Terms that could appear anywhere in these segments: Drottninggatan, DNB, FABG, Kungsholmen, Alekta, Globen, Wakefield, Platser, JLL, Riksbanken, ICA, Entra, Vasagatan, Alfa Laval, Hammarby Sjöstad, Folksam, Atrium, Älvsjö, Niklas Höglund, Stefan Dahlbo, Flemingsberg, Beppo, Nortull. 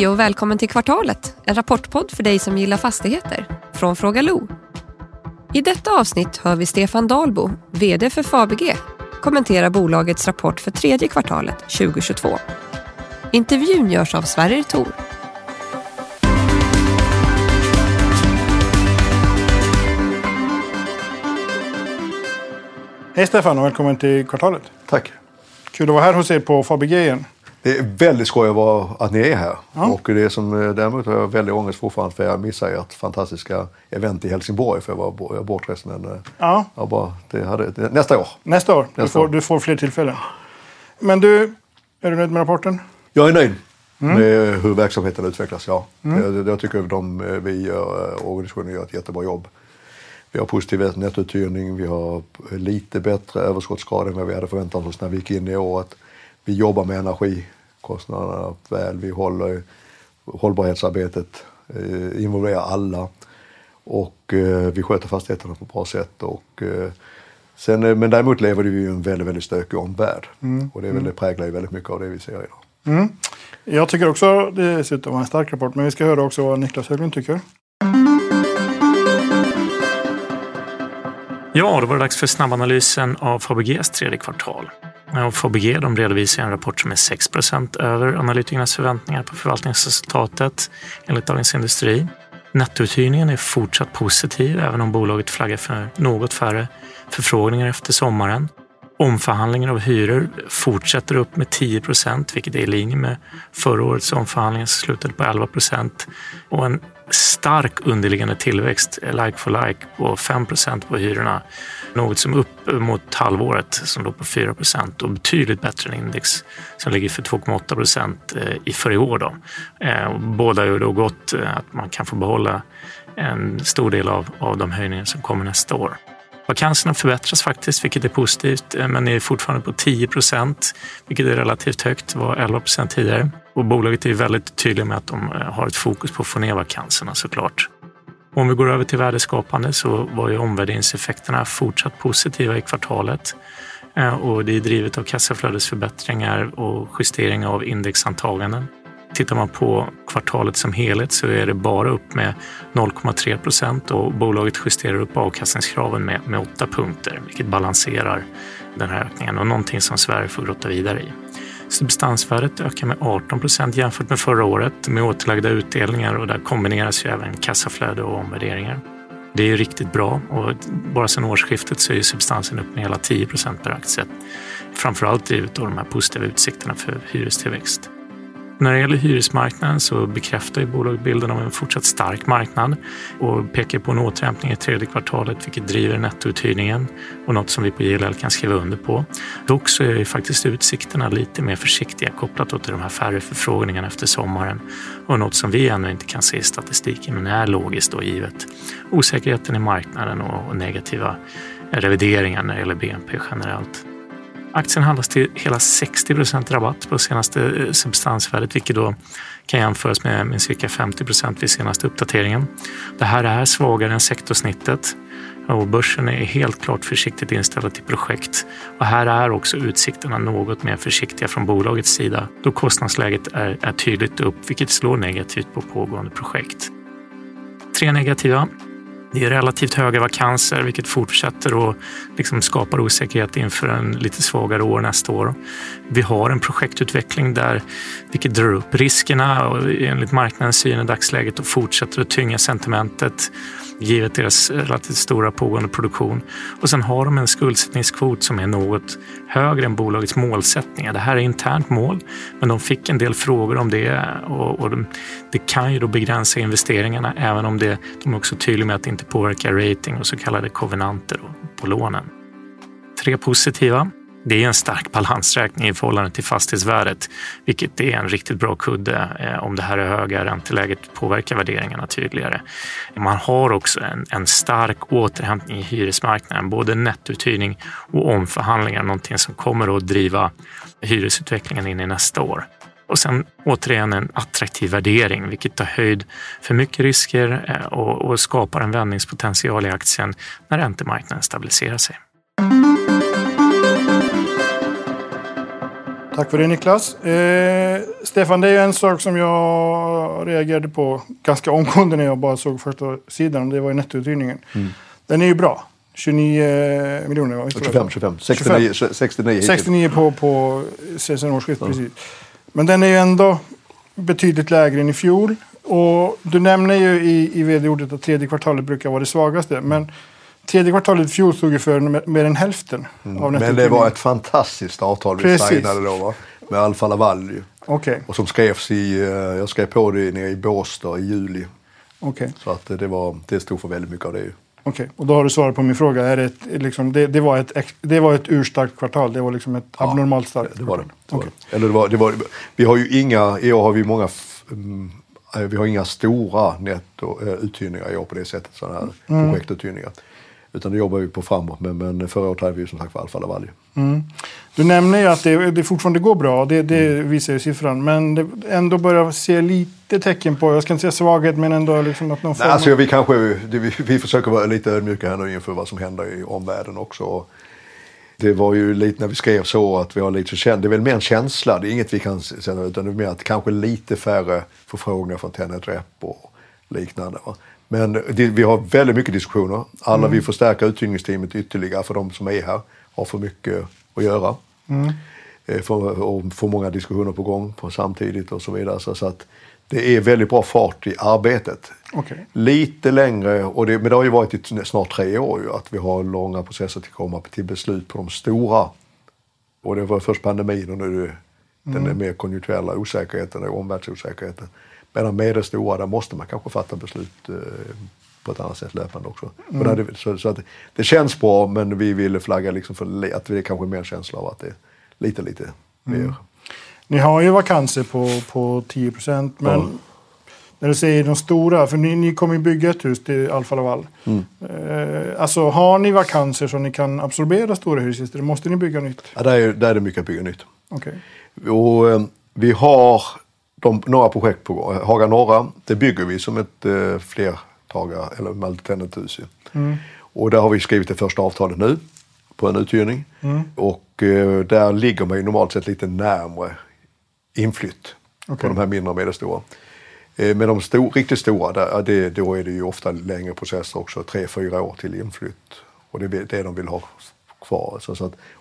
Hej och välkommen till Kvartalet, en rapportpodd för dig som gillar fastigheter, från Fråga Lo. I detta avsnitt hör vi Stefan Dahlbo, vd för FABG, kommentera bolagets rapport för tredje kvartalet 2022. Intervjun görs av Sverre Thor. Hej Stefan och välkommen till Kvartalet. Tack. Kul att vara här hos er på FABG igen. Det är väldigt skoj att ni är här. Ja. Och det som däremot har jag väldigt ångest fortfarande för jag missade ett fantastiska event i Helsingborg för jag var bortresten. Ja. Nästa år. Du får fler tillfällen. Men du, är du nöjd med rapporten? Jag är nöjd med hur verksamheten utvecklas, ja. Mm. Jag tycker organisationen gör ett jättebra jobb. Vi har positiv nettouthyrning, vi har lite bättre överskottsgrad än vad vi hade förväntat oss när vi gick in i året. Vi jobbar med energikostnaderna väl, vi håller hållbarhetsarbetet, involverar alla och vi sköter fastigheterna på ett bra sätt. Men däremot lever vi ju i en väldigt, väldigt stökig omvärld och det präglar ju väldigt mycket av det vi ser idag. Mm. Jag tycker också det ser ut att vara en stark rapport, men vi ska höra också vad Niklas Höglund tycker. Ja, då var det dags för snabbanalysen av FABGs tredje kvartal. Och FABG de redovisar en rapport som är 6% över analytikernas förväntningar på förvaltningsresultatet enligt Dagens Industri. Nettouthyrningen är fortsatt positiv även om bolaget flaggar för något färre förfrågningar efter sommaren. Omförhandlingar av hyror fortsätter upp med 10%, vilket är i linje med förra årets omförhandlingar som slutade på 11%. Och en stark underliggande tillväxt, like for like, på 5% på hyrorna. Något som upp mot halvåret som låg på 4% och betydligt bättre än index som ligger för 2,8% för i år. Då. Båda har då gått att man kan få behålla en stor del av de höjningar som kommer nästa år. Vakanserna förbättras faktiskt, vilket är positivt, men är fortfarande på 10%, vilket är relativt högt, var 11% tidigare. Och bolaget är väldigt tydliga med att de har ett fokus på att få ner vakanserna såklart. Om vi går över till värdeskapande så var ju omvärderingseffekterna fortsatt positiva i kvartalet. Och det är drivet av kassaflödesförbättringar och justeringar av indexantaganden. Tittar man på kvartalet som helhet så är det bara upp med 0,3% och bolaget justerar upp avkastningskraven med 8 punkter, vilket balanserar den här ökningen och någonting som Sverige får grotta vidare i. Substansvärdet ökar med 18% jämfört med förra året med återlagda utdelningar och där kombineras ju även kassaflöde och omvärderingar. Det är ju riktigt bra och bara sedan årsskiftet så är ju substansen upp med hela 10% per aktie. Framförallt drivet av de här positiva utsikterna för hyrestillväxt. När det gäller hyresmarknaden så bekräftar ju bolaget bilden av en fortsatt stark marknad och pekar på en återhämtning i tredje kvartalet vilket driver nettouthyrningen och något som vi på JLL kan skriva under på. Dock så är ju faktiskt utsikterna lite mer försiktiga kopplat till de här färre förfrågningarna efter sommaren och något som vi ännu inte kan se i statistiken men är logiskt då givet osäkerheten i marknaden och negativa revideringar när det gäller BNP generellt. Aktien handlas till hela 60% rabatt på senaste substansvärdet vilket då kan jämföras med cirka 50% vid senaste uppdateringen. Det här är svagare än sektorsnittet och börsen är helt klart försiktigt inställd till projekt. Och här är också utsikterna något mer försiktiga från bolagets sida då kostnadsläget är tydligt upp vilket slår negativt på pågående projekt. 3 negativa. Det är relativt höga vakanser vilket fortsätter och liksom skapar osäkerhet inför en lite svagare år nästa år. Vi har en projektutveckling där vilket drar upp riskerna och enligt marknadens syn i dagsläget och fortsätter att tynga sentimentet givet deras relativt stora pågående produktion. Och sen har de en skuldsättningskvot som är något högre än bolagets målsättningar. Det här är internt mål men de fick en del frågor om det och det kan ju då begränsa investeringarna även om de är också tydliga med att inte påverka rating och så kallade kovenanter på lånen. 3 positiva. Det är en stark balansräkning i förhållande till fastighetsvärdet vilket är en riktigt bra kudde om det här höga ränteläget påverkar värderingarna tydligare. Man har också en stark återhämtning i hyresmarknaden, både nettouthyrning och omförhandlingar, någonting som kommer att driva hyresutvecklingen in i nästa år. Och sen återigen en attraktiv värdering vilket tar höjd för mycket risker och skapar en vändningspotential i aktien när räntemarknaden stabiliserar sig. Tack för det, Niklas. Stefan, det är en sak som jag reagerade på ganska omgående när jag bara såg första sidan. Det var ju nettouthyrningen. Mm. Den är ju bra. 29 miljoner. Var 69 på CSN-årsskift, precis. Men den är ju ändå betydligt lägre än i fjol. Och du nämner ju i vd-ordet att tredje kvartalet brukar vara det svagaste. Men tredje kvartalet i fjol stod ju för mer än hälften av nettouthyrningen. Men det var ett fantastiskt avtal vi signade då, va? Med Alfa Laval. Okay. Och som skrevs jag skrev på det nere i Båstad i juli. Okay. Så att det stod för väldigt mycket av det ju. Okej, och då har du svarat på min fråga. Är det det var ett urstarkt kvartal. Det var liksom ett abnormalt starkt kvartal. Vi har inga stora nettouthyrningar i år på det sättet, sådana här projektuthyrningar. Utan det jobbar vi på framåt, men förra året hade vi som sagt för Alfa Laval. Mm. Du nämner ju att det fortfarande går bra, det visar ju siffran, men det ändå börjar se lite tecken på, jag ska inte säga svaghet, men ändå liksom att någon form... Alltså vi försöker vara lite ödmjuka här nu inför vad som händer i omvärlden också. Det var ju lite när vi skrev så att vi har lite känsla, det är väl mer en känsla, det är inget vi kan säga, utan det är mer att kanske lite färre förfrågningar från Tenet Rep och liknande, va? Men vi har väldigt mycket diskussioner. Alla vill förstärka uthyrningsteamet ytterligare, för de som är här har för mycket att göra. Mm. Och för många diskussioner på gång på samtidigt och så vidare. Så att det är väldigt bra fart i arbetet. Okay. Lite längre, men det har ju varit i snart 3 år ju, att vi har långa processer till att komma till beslut på de stora. Och det var först pandemin och nu den mer konjunkturella osäkerheten och omvärldsosäkerheten. Medan med det stora, där måste man kanske fatta beslut på ett annat sätt löpande också. Mm. Och så att det känns bra, men vi ville flagga liksom för att det är kanske mer en känsla av att det är lite mer. Ni har ju vakanser på 10%, men när du säger de stora, för ni kommer ju bygga ett hus till Alfa Laval. Mm. Alltså har ni vakanser som ni kan absorbera stora hus, eller måste ni bygga nytt? Ja, där är det mycket att bygga nytt. Okay. Och vi har... några projekt på gång. Haga Norra, det bygger vi som ett flertagar eller multitenanthus. Mm. Och där har vi skrivit det första avtalet nu på en uthyrning. Mm. Och där ligger man ju normalt sett lite närmare inflytt på de här mindre och medelstora. Men de riktigt stora, då är det ju ofta längre processer också, 3-4 år till inflytt. Och det är det de vill ha kvar.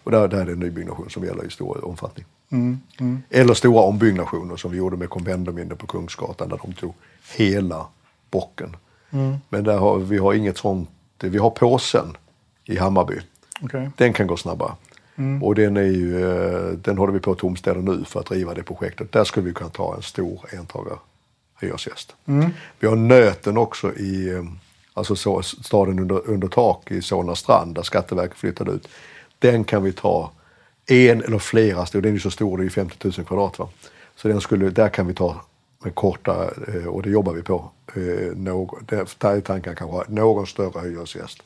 Och där är det en nybyggnation som gäller i stor omfattning. Mm, mm. Eller stora ombyggnationer som vi gjorde med konvendum inne på Kungsgatan, där de tog hela bocken. Mm. Men där vi har inget sånt. Vi har påsen i Hammarby. Okay. Den kan gå snabbare. Mm. Och den håller vi på att tomställa nu för att driva det projektet. Där skulle vi kunna ta en stor entragarhyresgäst. Mm. Vi har Nöten också i staden under tak i Solna strand, där Skatteverket flyttade ut. Den kan vi ta en eller flera stor, den är ju så stor, det är 50 000 kvadrat, va? Så där kan vi ta med korta, och det jobbar vi på, där är tanken kanske ha någon större hyresgäst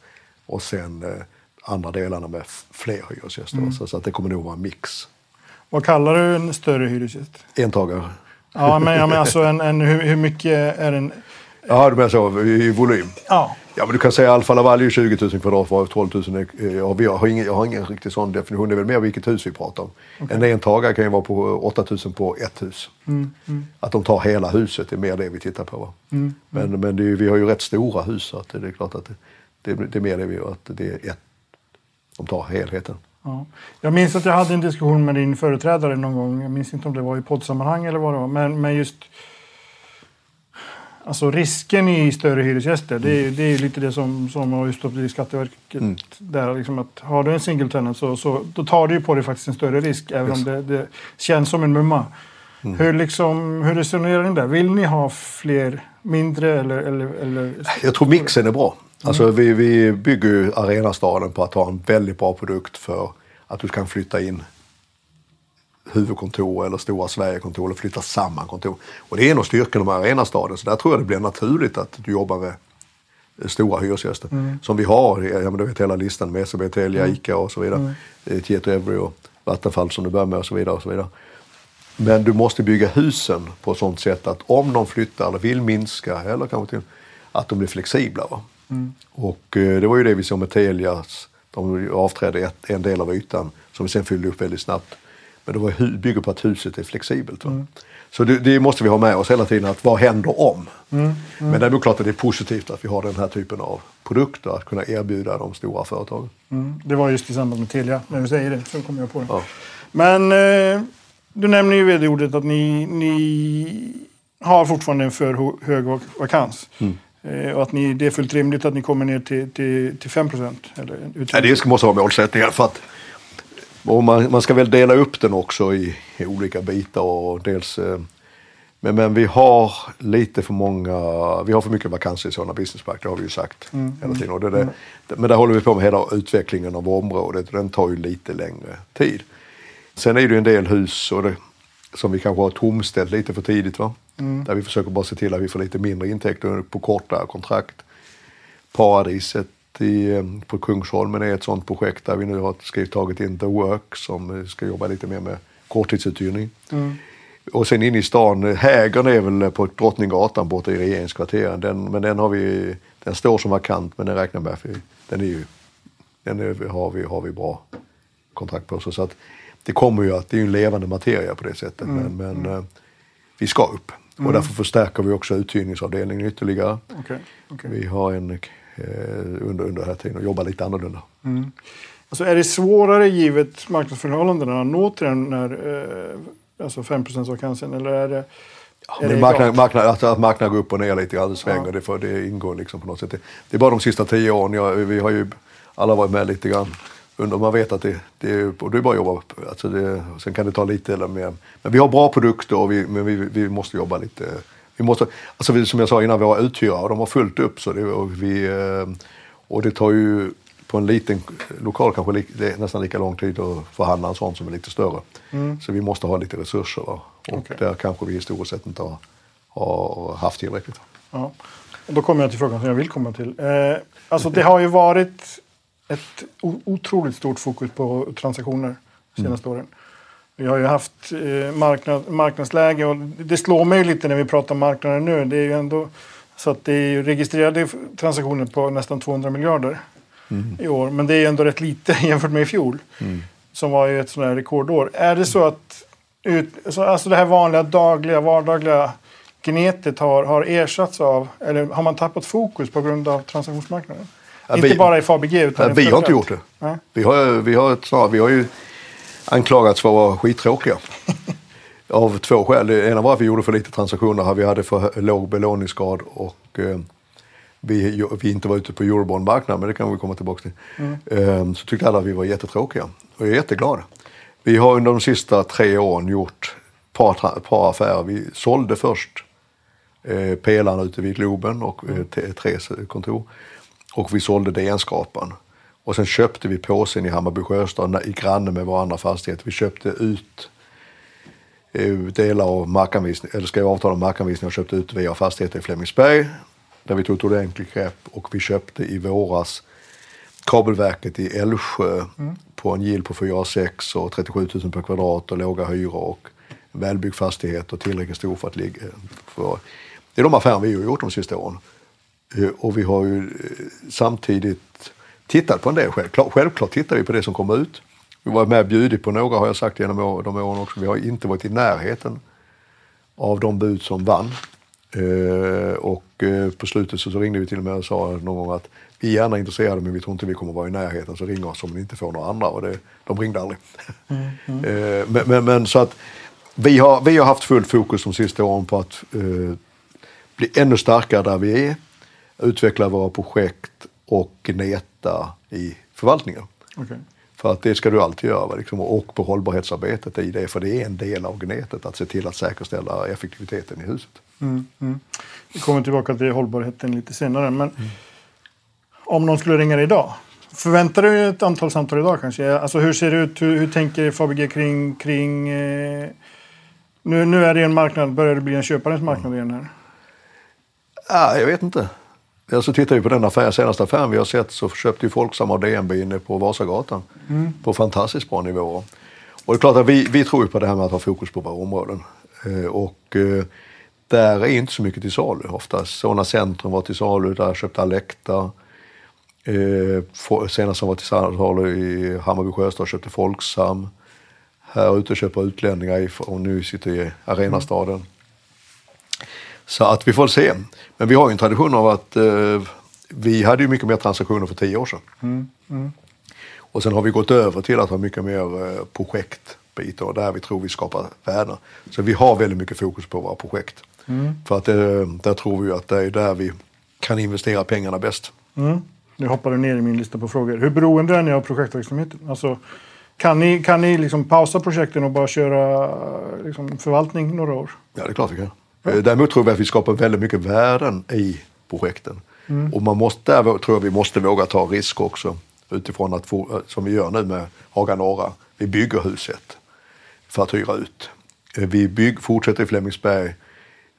och sen andra delarna med fler hyresgäster. Mm. Så att det kommer nog vara en mix. Vad kallar du en större hyresgäst? Entagare. Ja men alltså hur mycket är den? Ja, du menar så, i volym. Ja. Ja, men du kan säga Alfa Laval är 20 000 kvadrat, varav 12 000. Jag har ingen riktig sån definition. Det är väl mer vilket hus vi pratar om. Okay. En entagare kan ju vara på 8 000 på ett hus. Mm. Att de tar hela huset är mer det vi tittar på. Va? Mm. Men vi har ju rätt stora hus, så att det är klart att det är mer det vi gör. Att det är ett, de tar helheten. Ja. Jag minns att jag hade en diskussion med din företrädare någon gång. Jag minns inte om det var i poddsammanhang eller vad det var. Men just... Alltså risken i större hyresgäster, det är ju lite det som har just upp i Skatteverket. Mm. Där liksom att har du en single tenant så då tar du ju på dig faktiskt en större risk, även om det känns som en mumma. Mm. Hur resonerar ni där? Vill ni ha fler, mindre eller... Jag tror mixen är bra. Alltså vi bygger ju Arenastaden på att ha en väldigt bra produkt för att du kan flytta in huvudkontor eller stora Sverigekontor och flytta samman kontor. Och det är nog styrkan av Arenastaden, så där tror jag det blir naturligt att du jobbar med stora hyresgäster. Mm. Som vi har, du vet hela listan med SB, Telia, ICA och så vidare. Mm. Tieto Evry och Vattenfall som du börjar med och så vidare och så vidare. Men du måste bygga husen på ett sånt sätt att om de flyttar eller vill minska eller kanske till att de blir flexibla. Va? Mm. Och det var ju det vi såg med Telia. De avträdde en del av ytan som vi sen fyllde upp väldigt snabbt. Men det var bygger på att huset är flexibelt. Va? Mm. Så det måste vi ha med oss hela tiden, att vad händer om? Men det är klart att det är positivt att vi har den här typen av produkter att kunna erbjuda de stora företagen. Mm. Det var just i samband med Telia, när du säger det så kommer jag på det. Ja. Men du nämner ju vd-ordet att ni har fortfarande en för hög vakans. Mm. Och att det är fullt rimligt att ni kommer ner till 5%. Eller, nej, det måste vara målsättningar för att och man ska väl dela upp den också i olika bitar och dels men vi har lite för många, vi har för mycket vakanser i sådana businesspark, det har vi ju sagt hela tiden. Och men där håller vi på med hela utvecklingen av området, den tar ju lite längre tid. Sen är det en del hus och som vi kanske har tomställt lite för tidigt, va? Mm. Där vi försöker bara se till att vi får lite mindre intäkter på korta kontrakt. Paradiset på Kungsholmen är ett sådant projekt där vi nu har tagit in The Work som ska jobba lite mer med korttidsuthyrning. Mm. Och sen in i stan, Hägern är väl på Drottninggatan borta i regeringskvarteren. Den står som vakant, men den räknar med för har vi bra kontrakt på. Så att det kommer ju att det är en levande materia på det sättet. Men vi ska upp. Och därför förstärker vi också uthyrningsavdelningen ytterligare. Okay. Vi har en under den här tiden och jobba lite annorlunda. Mm. Alltså är det svårare givet marknadsförhållandena att nå till den här alltså 5% vakansen eller är det marknaden går upp och ner lite grann, svänger det ingår liksom på något sätt. Det är bara de sista 10 åren vi har ju alla varit med lite grann. Undrar man vet att det och det är bara jobba alltså det, sen kan det ta lite eller mer. Men vi har bra produkter och vi måste jobba lite. Vi måste, alltså som jag sa innan, vi har uthyrare, de har fullt upp så det tar ju på en liten lokal kanske nästan lika lång tid att förhandla en sån som är lite större. Mm. Så vi måste ha lite resurser och där kanske vi historiskt sett inte har haft tillräckligt. Ja. Och då kommer jag till frågan som jag vill komma till. Alltså det har ju varit ett otroligt stort fokus på transaktioner de senaste åren. Vi har ju haft marknadsläge och det slår mig lite när vi pratar marknaden nu. Det är ju ändå så att det är registrerade transaktioner på nästan 200 miljarder i år. Men det är ju ändå rätt lite jämfört med i fjol som var ju ett sådant här rekordår. Är det så att alltså det här vanliga dagliga, vardagliga gnetet har ersatts av eller har man tappat fokus på grund av transaktionsmarknaden? Ja, inte bara i FABG utan vi har inte gjort det. Nej. Vi har ju anklagats för att vara skittråkiga av 2 skäl. Det ena var att vi gjorde för lite transaktioner. Vi hade för låg belåningsgrad och vi inte var ute på Eurobond-marknaden, men det kan vi komma tillbaka till. Så tyckte alla att vi var jättetråkiga och jag är jätteglad. Vi har under de sista 3 åren gjort ett par affärer. Vi sålde först pelarna ute vid Globen och 3 kontor och vi sålde DN-skrapan. Och sen köpte vi påsen i Hammarby Sjöstad i granne med våra andra fastigheter. Vi köpte ut delar av markanvisning, eller skrev avtal om markanvisning och köpte ut via fastigheter i Flemingsberg där vi tog ett ordentligt grepp och vi köpte i våras kabelverket i Älvsjö på en yield på 4,6 och 37 000 per kvadrat och låga hyror och välbyggd fastighet och tillräckligt stor för att ligga. Det är de affärer vi har gjort de sista åren. Och vi har ju samtidigt tittar på en del självklart tittar vi på det som kommer ut. Vi var med och bjudit på några har jag sagt genom de åren också. Vi har inte varit i närheten av de bud som vann. Och på slutet så ringde vi till och med och sa någon gång att vi är gärna intresserade men vi tror inte vi kommer vara i närheten så ringer oss om ni inte får några andra och de ringde aldrig. Men så att vi har haft fullt fokus de sista åren på att bli ännu starkare där vi är, utveckla våra projekt och gneta i förvaltningen. Okay. För att det ska du alltid göra. Liksom, och på hållbarhetsarbetet i det. För det är en del av gnetet att se till att säkerställa effektiviteten i huset. Vi kommer tillbaka till hållbarheten lite senare. Men om någon skulle ringa dig idag. Förväntar du ett antal samtal idag kanske? Alltså hur ser det ut? Hur tänker FABG kring nu är det en marknad. Börjar det bli en köparens marknad igen här? Ah, jag vet inte. Så tittar vi på den senaste affären vi har sett så köpte ju Folksam och DNB inne på Vasagatan på fantastiskt bra nivåer. Och det är klart att vi tror ju på det här med att ha fokus på våra områden. Och där är inte så mycket till salu. Oftast sådana centrum var till salu, där köpte Alekta. Senast som var till salu i Hammarby Sjöstad köpte Folksam. här ute och köper utlänningar och nu sitter i Arenastaden. Mm. Så att vi får se. Men vi har ju en tradition av att vi hade ju mycket mer transaktioner för 10 år sedan. Mm. Mm. Och sen har vi gått över till att ha mycket mer projektbitar där vi tror vi skapar värden. Så vi har väldigt mycket fokus på våra projekt. Mm. För att där tror vi att det är där vi kan investera pengarna bäst. Mm. Nu hoppar du ner i min lista på frågor. Hur beroende är ni av projektverksamheten? Alltså, kan ni liksom pausa projekten och bara köra liksom, förvaltning några år? Ja, det är klart vi kan. Ja. Däremot tror vi att vi skapar väldigt mycket värden i projekten. Mm. Och där tror jag vi måste våga ta risk också. Utifrån att få, som vi gör nu med Haga Norra, vi bygger huset för att hyra ut. Vi fortsätter i Flemingsberg,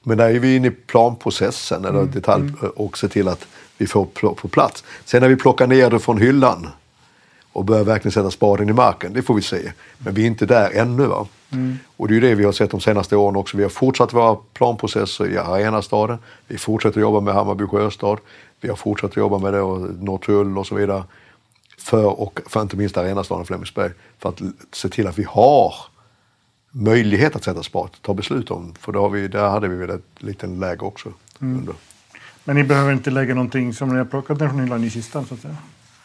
men där är vi inne i planprocessen eller detalj och ser till att vi får på plats. Sen när vi plockar ner det från hyllan och börjar verkligen sätta spaden i marken, det får vi se. Men vi är inte där ännu. Va? Mm. Och det är ju det vi har sett de senaste åren också. Vi har fortsatt våra planprocesser i Arenastaden. Vi fortsätter jobba med Hammarby Sjöstad. Vi har fortsatt jobba med det och Nortull och så vidare. För inte minst Arenastaden och Flemingsberg, för att se till att vi har möjlighet att sätta spart, ta beslut om, för där hade vi väl ett liten läge också. Mm. Under. Men ni behöver inte lägga någonting som ni har plockat ner från hyllan i kistan så att säga?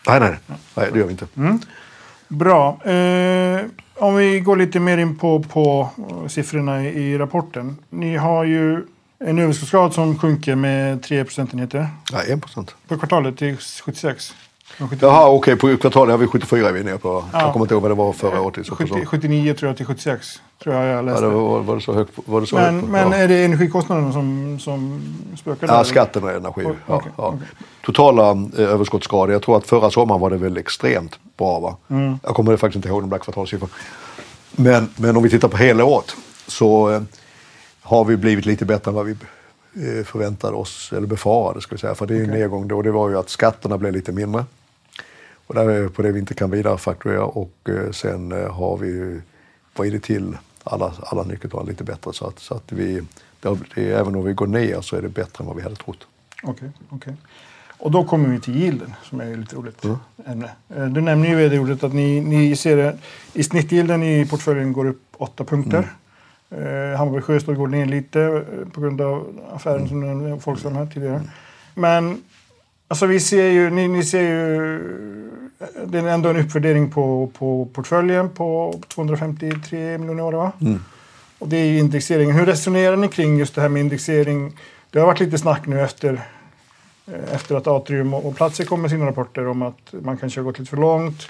Nej, det gör vi inte. Mm. Bra. Om vi går lite mer in på siffrorna i rapporten. Ni har ju en överskottsgrad som sjunker med 3 procentenheter. Nej, 1%. På kvartalet till 76. Jaha, okej. På kvartalet har vi 74 vi är nere på. Ja. Jag kommer inte ihåg vad det var förra året. 79 tror jag till 76. Tror jag läste. Ja, var det så högt? Var det så högt på? Men ja. Är det energikostnaderna som spökar? Ja, skatten och energi. Ja, okay, ja. Okay. Totala överskottsskador. Jag tror att förra sommaren var det väl extremt bra, va? Mm. Jag kommer faktiskt inte ihåg den där kvartalssiffran. Men om vi tittar på hela året så har vi blivit lite bättre än vad vi förväntade oss, eller befarade ska vi säga. För det är en nedgång då. Det var ju att skatterna blev lite mindre. Och där är på det vi inte kan vidarefakturera, och sen har vi varit till alla nyckeltal lite bättre. Så att vi, även om vi går ner så är det bättre än vad vi hade trott. Okej. Och då kommer vi till yielden som är lite roligt ämne. Du nämner ju vd-ordet att ni ser det, i snittgilden i portföljen går upp 8 punkter. Hammarby Sjöstad går ner lite på grund av affären som Folksam här tidigare. Men alltså vi ser ju, ni ser ju, det är ändå en uppvärdering på portföljen på 253 miljoner år, va? Mm. Och det är ju indexeringen. Hur resonerar ni kring just det här med indexering? Det har varit lite snack nu efter att Atrium och Platser kom med sina rapporter om att man kanske har gått lite för långt.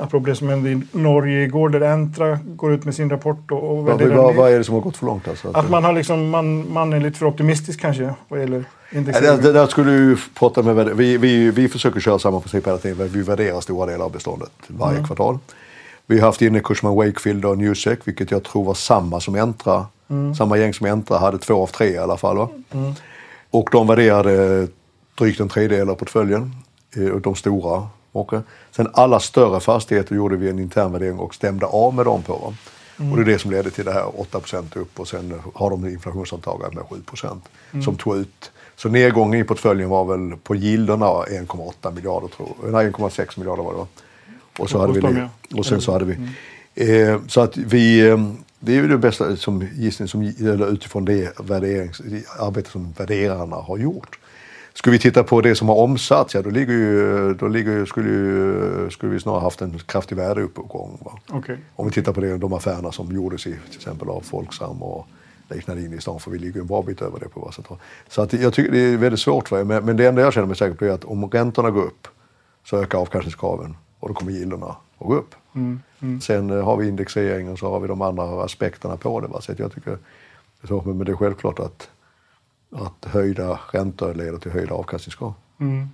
Apropå det som hände i Norge igår där Entra går ut med sin rapport och värderar. Vad är det som har gått för långt? Alltså? Att man har liksom, man är lite för optimistisk kanske vad gäller indexeringen. Det där skulle du prata med. Vi försöker köra samma princip hela tiden. Vi värderar stora delar av beståndet varje kvartal. Vi har haft inne Kursman, Wakefield och Newsec, vilket jag tror var samma som Entra. Mm. Samma gäng som Entra hade 2 av 3 i alla fall. Va? Mm. Och de värderade drygt en tredjedel av portföljen. De stora. Okay. Sen alla större fastigheter gjorde vi en internvärdering och stämde av med dem på. Mm. Och det är det som ledde till det här 8% upp, och sen har de inflationsantagande med 7% som tog ut. Så nedgången i portföljen var väl på gilderna 1,8 miljarder tror jag. Nej, 1,6 miljarder var det, va? Och så hade vi det. Och sen så hade vi. Så att vi, det är ju det bästa som gissning som gäller utifrån det arbete som värderarna har gjort. Skulle vi titta på det som har omsatts, ja, skulle vi snarare haft en kraftig värdeuppgång. Va? Okay. Om vi tittar på de affärerna som gjordes till exempel av Folksam och liknande in i stan, för vi ligger en bra bit över det på Vasagatan. Så att jag tycker det är väldigt svårt, va? Men det enda jag känner mig säker på är att om räntorna går upp så ökar avkastningskraven och då kommer gilderna att gå upp. Mm. Mm. Sen har vi indexeringen och så har vi de andra aspekterna på det. Va? Så att jag tycker, men det är självklart att höjda räntor leder till höjda avkastningskrav. Mm.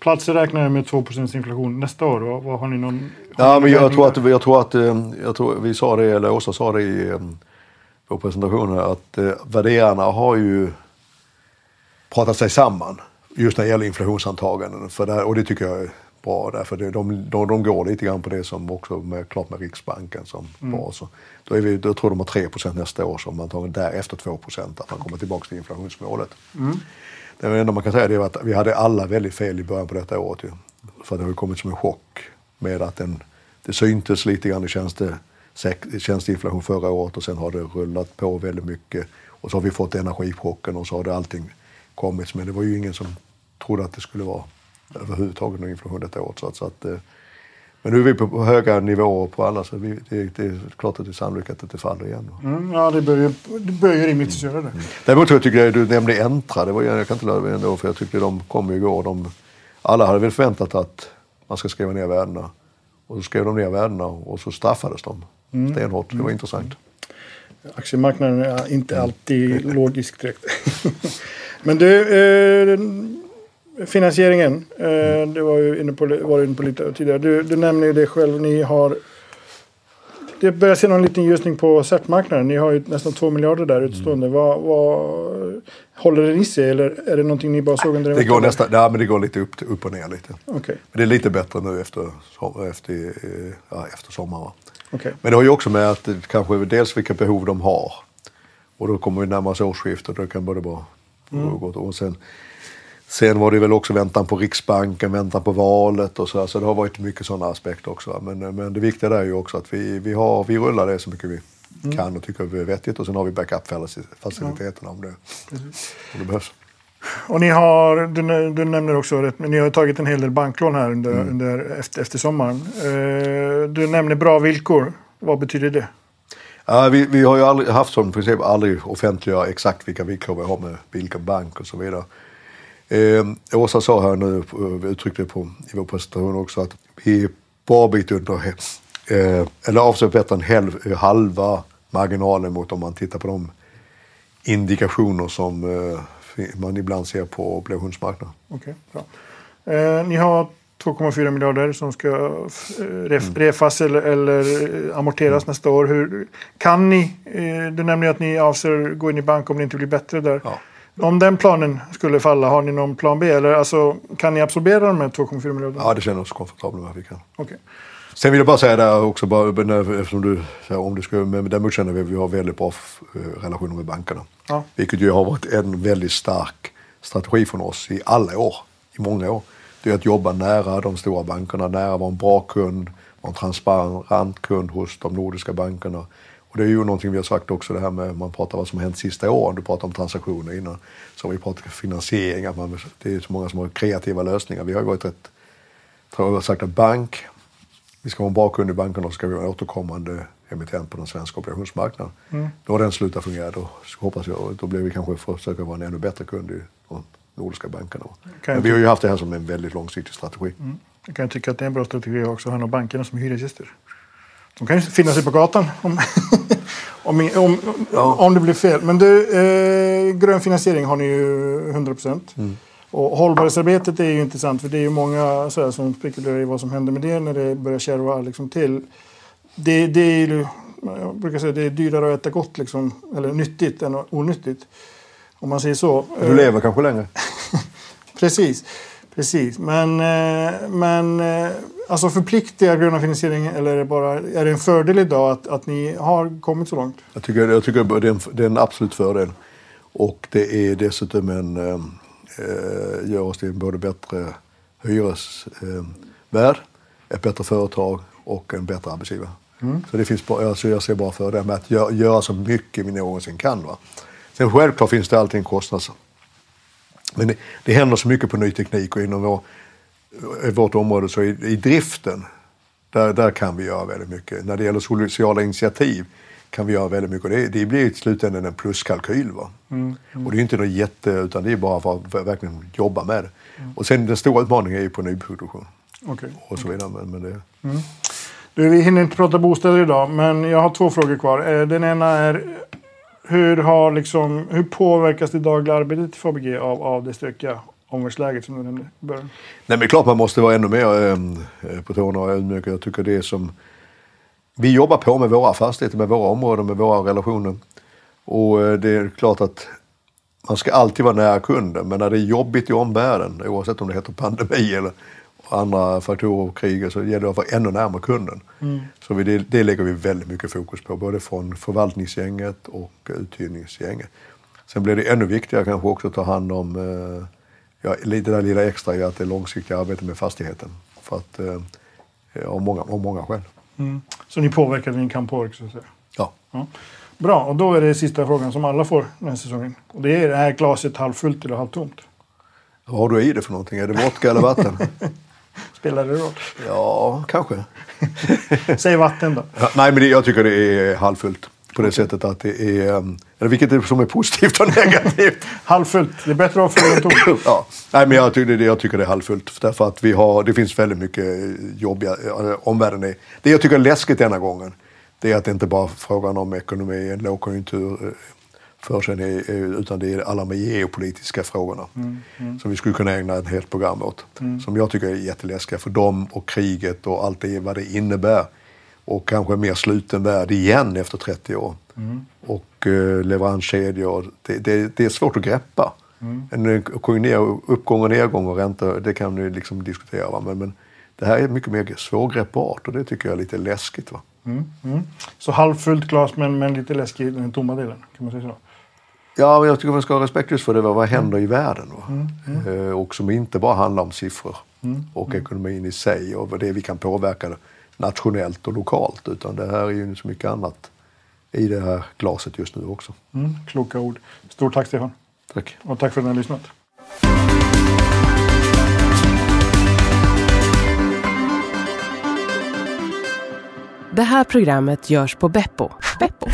Platser räknar med 2% inflation nästa år. Vad har ni någon? Ja, men jag tror att vi sa det, eller Åsa sa det i vår presentation, att värderarna har ju pratat sig samman just när det gäller inflationsantaganden. För där, och det tycker jag är bra, därför de går lite grann på det som också klart med Riksbanken som bas. Så då tror de har 3% nästa år, som antagligen därefter 2%, att man kommer tillbaka till inflationsmålet. Mm. Det enda man kan säga är att vi hade alla väldigt fel i början på detta året. Ju. För det har ju kommit som en chock med att det syntes lite grann i tjänste tjänsteinflation förra året och sen har det rullat på väldigt mycket. Och så har vi fått energichocken och så har det allting kommit. Men det var ju ingen som trodde att det skulle vara överhuvudtaget någon inflation detta året. Så att, men nu är vi på höga nivåer på alla så det är klart att det är sannolikt att det faller igen. Ja, det börjar rimligt göra det. Däremot jag tycker du nämnde Entra. Det var, jag kan inte lära mig ändå för jag tyckte de kom igår. Alla hade väl förväntat att man ska skriva ner värdena. Och så skrev de ner värdena och så straffades de stenhårt. Det var intressant. Aktiemarknaden är inte alltid logisk direkt. Men du, finansieringen. Det var ju inne på lite tidigare. Du nämnde ju det själv. Det börjar se någon liten ljusning på certmarknaden. Ni har ju nästan 2 miljarder där utstående. Vad håller det i sig? Eller är det någonting ni bara såg under det går nästan. Nej, men det går lite upp och ner lite. Okay. Men det är lite bättre nu efter sommaren. Okay. Men det har ju också med att kanske dels vilka behov de har. Och då kommer vi närmast årsskiftet och det kan både vara något. Och sen var det väl också väntan på Riksbanken, väntan på valet och så det har varit mycket sådana aspekter också. Men det viktiga där är ju också att vi rullar det så mycket vi kan och tycker vi är vettigt och sen har vi backup-faciliteterna om det behövs. Och ni har, du nämner också rätt, men ni har tagit en hel del banklån här efter sommaren. Du nämner bra villkor. Vad betyder det? Vi har ju aldrig haft som princip offentliggöra exakt vilka villkor vi har med vilken bank och så vidare. Åsa sa här nu, uttryckte på i vår presentation också, att vi är bara bit under eller avsett bättre än halva marginalen mot om man tittar på de indikationer som man ibland ser på obligationsmarknaden. Okej, bra. Ni har 2,4 miljarder som ska refas eller amorteras nästa år. Hur kan ni, du nämnde att ni avser gå in i bank om det inte blir bättre där. Ja. Om den planen skulle falla, har ni någon plan B? Eller alltså, kan ni absorbera de här 2,4 miljarder? Ja, det känner oss komfortabla med att vi kan. Okay. Sen vill jag bara säga där också, eftersom du säger om du skulle, men däremot känner vi att vi har väldigt bra relationer med bankerna. Ja. Vilket ju har varit en väldigt stark strategi från oss i alla år, i många år. Det är att jobba nära de stora bankerna, nära vara en bra kund, vara en transparent kund hos de nordiska bankerna. Och det är ju någonting vi har sagt också, det här med man pratar vad som hänt sista åren, du pratar om transaktioner innan, så vi pratar om finansiering, att det är så många som har kreativa lösningar. Vi har ju varit rätt, tror jag sagt att bank, vi ska vara en bra kund i banken och ska vi ha en återkommande emittent på den svenska obligationsmarknaden. Då har den slutat fungera, så hoppas jag, då blir vi kanske försöka vara en ännu bättre kund i de nordiska bankerna. Men vi har ju haft det här som en väldigt långsiktig strategi. Jag kan tycka att det är en bra strategi också, att ha bankerna som hyresgäster. De kan ju finna sig på gatan om det blir fel. Men du, grön finansiering har ni ju 100%. Och hållbarhetsarbetet är ju intressant för det är ju många så här, som spekulerar i vad som händer med det när det börjar kärva liksom, till. Det är ju, jag brukar säga, det är dyrare att äta gott liksom, eller nyttigt än onyttigt. Om man säger så. Du lever kanske längre. Precis. Men alltså förpliktiga gröna finansiering eller är det en fördel idag att ni har kommit så långt? Jag tycker det är en absolut fördel och det är dessutom gör oss till en både bättre hyresvärd, ett bättre företag och en bättre arbetsgivare. Så det finns alltså jag ser bara för det med att göra så mycket vi någonsin kan. Va? Sen självklart finns det alltid en kostnad. Men det händer så mycket på ny teknik och inom vårt område så i driften, där kan vi göra väldigt mycket. När det gäller sociala initiativ kan vi göra väldigt mycket. Och det blir i slutändan en pluskalkyl. Va? Och det är inte något jätte, utan det är bara för att verkligen jobba med det. Och sen den stora utmaningen är ju på nyproduktion. Okay. Och så vidare. Men det... Du, vi hinner inte prata bostäder idag, men jag har 2 frågor kvar. Den ena är... Hur påverkas det dagliga arbetet i FABG av det stökiga omvärldsläget som du nämnde i början? Nej, men klart man måste vara ännu mer på tårna och ödmjuk. Jag tycker det som vi jobbar på med våra fastigheter, med våra områden, med våra relationer. Och det är klart att man ska alltid vara nära kunden. Men när det är jobbigt i omvärlden, oavsett om det heter pandemi eller andra faktorer och krig, så gäller det att vara ännu närmare kunden. Så det lägger vi väldigt mycket fokus på, både från förvaltningsgänget och uthyrningsgänget. Sen blir det ännu viktigare kanske också att ta hand om det där lilla extra i att det långsiktiga arbetet med fastigheten. För att, av många skäl. Mm. Så ni påverkade din kamporg också? Ja. Ja. Bra, och då är det sista frågan som alla får den här säsongen. Och det är det här glaset halvfullt eller halvtomt? Vad har du i det för någonting? Är det vodka eller vatten? Spelar det roll? Ja, kanske. Säg vatten då. Ja, nej, men jag tycker det är halvfullt. På det sättet att det är... Vilket är som är positivt och negativt. Halvfullt. Det är bättre att ha fullt ord. Ja. Nej, men jag tycker det är halvfullt. Därför att det finns väldigt mycket jobbiga... Omvärlden är... Det jag tycker är läskigt denna gången, det är att det inte bara frågan om ekonomi, en lågkonjunktur för sig, utan det är alla de geopolitiska frågorna som vi skulle kunna ägna ett helt program åt. Mm. Som jag tycker är jätteläskiga för dem och kriget och allt det vad det innebär. Och kanske mer sluten värld igen efter 30 år. Mm. Och leveranskedjor, det är svårt att greppa. Mm. En uppgång och nedgång och räntor, det kan vi liksom diskutera. Va? Men det här är mycket mer svårgreppbart och det tycker jag är lite läskigt. Va? Mm. Mm. Så halvfullt glas men lite läskigt, den tomma delen kan man säga så. Ja, jag tycker man ska ha respekt för det. Vad händer i världen? Va? Mm. Mm. Och som inte bara handlar om siffror och ekonomin i sig och det vi kan påverka det nationellt och lokalt, utan det här är ju så mycket annat i det här glaset just nu också. Mm, kloka ord. Stort tack Stefan. Tack. Och tack för att ni har lyssnat. Det här programmet görs på Beppo. Beppo.